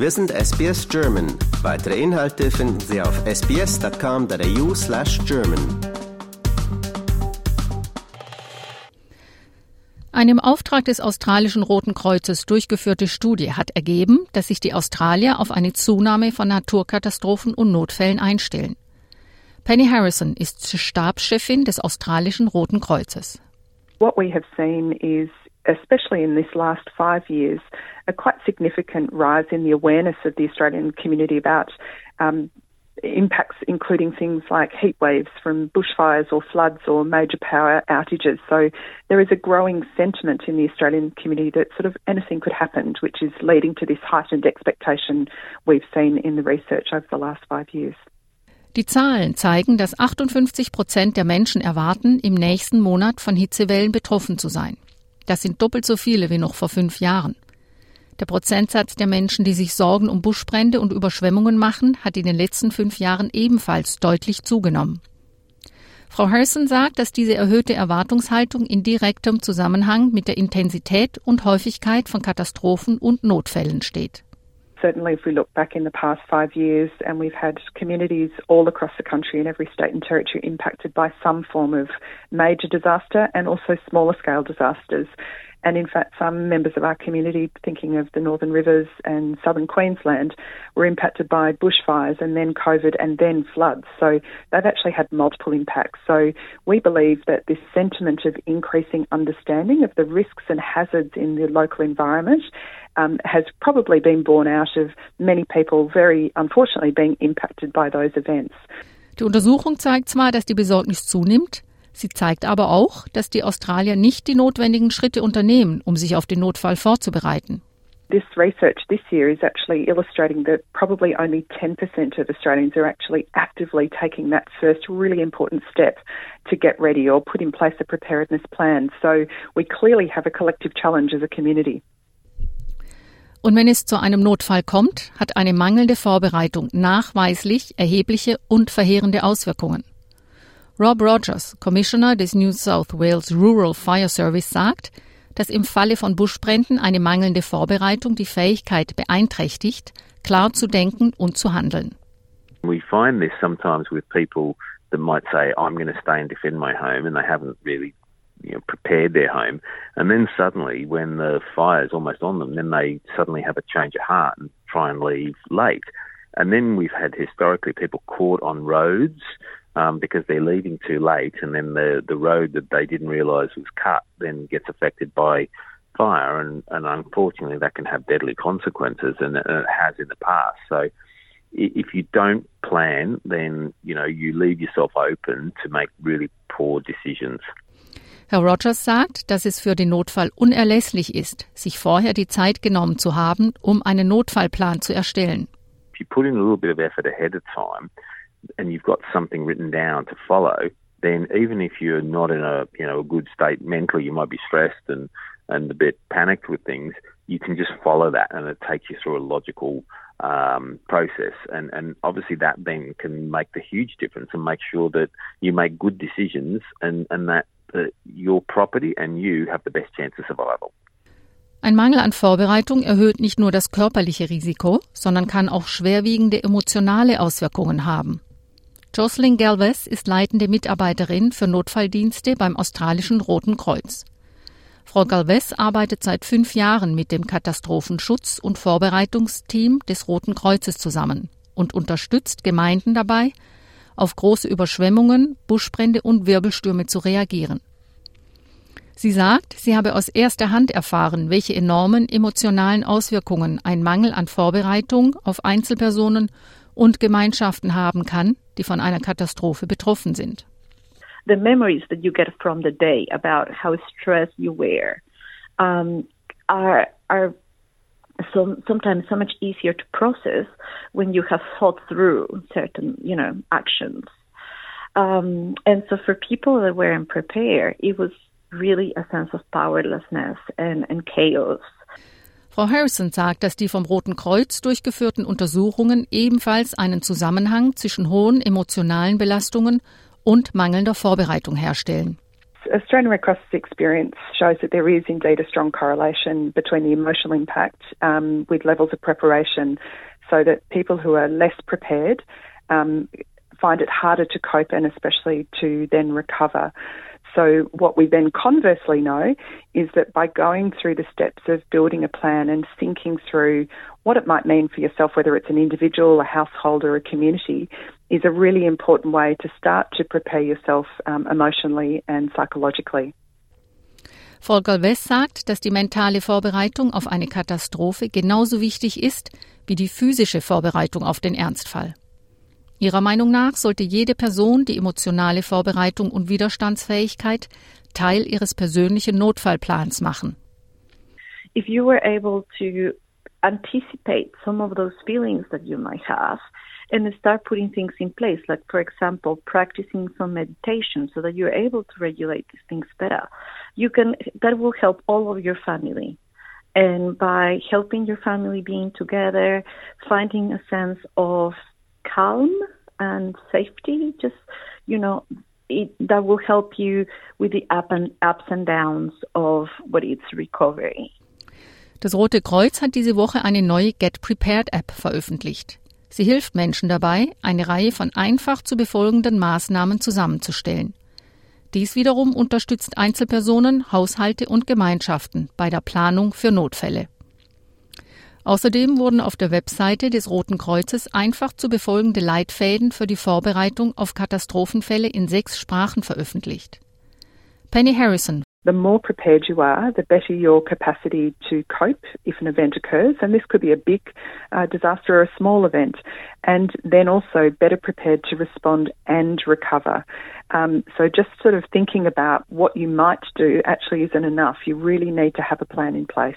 Wir sind SBS German. Weitere Inhalte finden Sie auf sbs.com.au/German. Eine im Auftrag des australischen Roten Kreuzes durchgeführte Studie hat ergeben, dass sich die Australier auf eine Zunahme von Naturkatastrophen und Notfällen einstellen. Penny Harrison ist Stabschefin des australischen Roten Kreuzes. What we have seen is, especially in this last 5 years, a quite significant rise in the awareness of the Australian community about impacts, including things like heat waves from bushfires or floods or major power outages. So there is a growing sentiment in the Australian community that sort of anything could happen, which is leading to this heightened expectation we've seen in the research over the last 5 years. Die Zahlen zeigen, dass 58% der Menschen erwarten, im nächsten Monat von Hitzewellen betroffen zu sein. Das sind doppelt so viele wie noch vor 5 Jahren. Der Prozentsatz der Menschen, die sich Sorgen um Buschbrände und Überschwemmungen machen, hat in den letzten 5 Jahren ebenfalls deutlich zugenommen. Frau Harrison sagt, dass diese erhöhte Erwartungshaltung in direktem Zusammenhang mit der Intensität und Häufigkeit von Katastrophen und Notfällen steht. Certainly if we look back in the past 5 years and we've had communities all across the country in every state and territory impacted by some form of major disaster and also smaller scale disasters. And in fact, some members of our community, thinking of the Northern Rivers and Southern Queensland, were impacted by bushfires and then COVID and then floods. So they've actually had multiple impacts. So we believe that this sentiment of increasing understanding of the risks and hazards in the local environment has probably been born out of many people very unfortunately being impacted by those events. Die Untersuchung zeigt zwar, dass die Besorgnis zunimmt. Sie zeigt aber auch, dass die Australier nicht die notwendigen Schritte unternehmen, um sich auf den Notfall vorzubereiten. This research this year is actually illustrating that probably only 10% of Australians are actually actively taking that first really important step to get ready or put in place a preparedness plan. So we clearly have a collective challenge as a community. Und wenn es zu einem Notfall kommt, hat eine mangelnde Vorbereitung nachweislich erhebliche und verheerende Auswirkungen. Rob Rogers, Commissioner des New South Wales Rural Fire Service, sagt, dass im Falle von Buschbränden eine mangelnde Vorbereitung die Fähigkeit beeinträchtigt, klar zu denken und zu handeln. We find this sometimes with people that might say, I'm going to stay and defend my home, and they haven't really prepared their home. And then suddenly, when the fire is almost on them, then they suddenly have a change of heart and try and leave late. And then we've had historically people caught on roads because they're leaving too late, and then the road that they didn't realise was cut then gets affected by fire, and unfortunately that can have deadly consequences, and it has in the past. So if you don't plan, then you leave yourself open to make really poor decisions. Herr Rogers sagt, dass es für den Notfall unerlässlich ist, sich vorher die Zeit genommen zu haben, um einen Notfallplan zu erstellen. If you put in a little bit of effort ahead of time and you've got something written down to follow, then even if you're not in a a good state mentally, you might be stressed and a bit panicked with things, you can just follow that and it takes you through a logical process. And obviously that then can make the huge difference and make sure that you make good decisions and that your property and you have the best chance of survival. Ein Mangel an Vorbereitung erhöht nicht nur das körperliche Risiko, sondern kann auch schwerwiegende emotionale Auswirkungen haben. Jocelyn Galvez ist leitende Mitarbeiterin für Notfalldienste beim australischen Roten Kreuz. Frau Galvez arbeitet seit 5 Jahren mit dem Katastrophenschutz- und Vorbereitungsteam des Roten Kreuzes zusammen und unterstützt Gemeinden dabei, auf große Überschwemmungen, Buschbrände und Wirbelstürme zu reagieren. Sie sagt, sie habe aus erster Hand erfahren, welche enormen emotionalen Auswirkungen ein Mangel an Vorbereitung auf Einzelpersonen und Gemeinschaften haben kann, die von einer Katastrophe betroffen sind. The memories that you get from the day about how stressed you were are sometimes so much easier to process when you have thought through certain, actions. And so for people that weren't prepared, it was really a sense of powerlessness and chaos. Frau Harrison sagt, dass die vom Roten Kreuz durchgeführten Untersuchungen ebenfalls einen Zusammenhang zwischen hohen emotionalen Belastungen und mangelnder Vorbereitung herstellen. Australian Red Cross's experience shows that there is indeed a strong correlation between the emotional impact with levels of preparation, so that people who are less prepared find it harder to cope and especially to then recover. So what we then conversely know is that by going through the steps of building a plan and thinking through what it might mean for yourself, whether it's an individual, a household or a community, is a really important way to start to prepare yourself emotionally and psychologically. Volker Galvez sagt, dass die mentale Vorbereitung auf eine Katastrophe genauso wichtig ist wie die physische Vorbereitung auf den Ernstfall. Ihrer Meinung nach sollte jede Person die emotionale Vorbereitung und Widerstandsfähigkeit Teil ihres persönlichen Notfallplans machen. If you were able to anticipate some of those feelings that you might have and start putting things in place, like for example practicing some meditation so that you're able to regulate these things better, that will help all of your family. And by helping your family being together, finding a sense of calm and safety, that will help you with the ups and downs of what is recovery. Das Rote Kreuz hat diese Woche eine neue Get Prepared App veröffentlicht. Sie hilft Menschen dabei, eine Reihe von einfach zu befolgenden Maßnahmen zusammenzustellen. Dies wiederum unterstützt Einzelpersonen, Haushalte und Gemeinschaften bei der Planung für Notfälle. Außerdem wurden auf der Webseite des Roten Kreuzes einfach zu befolgende Leitfäden für die Vorbereitung auf Katastrophenfälle in 6 Sprachen veröffentlicht. Penny Harrison. The more prepared you are, the better your capacity to cope if an event occurs. And this could be a big disaster or a small event. And then also better prepared to respond and recover. So just sort of thinking about what you might do actually isn't enough. You really need to have a plan in place.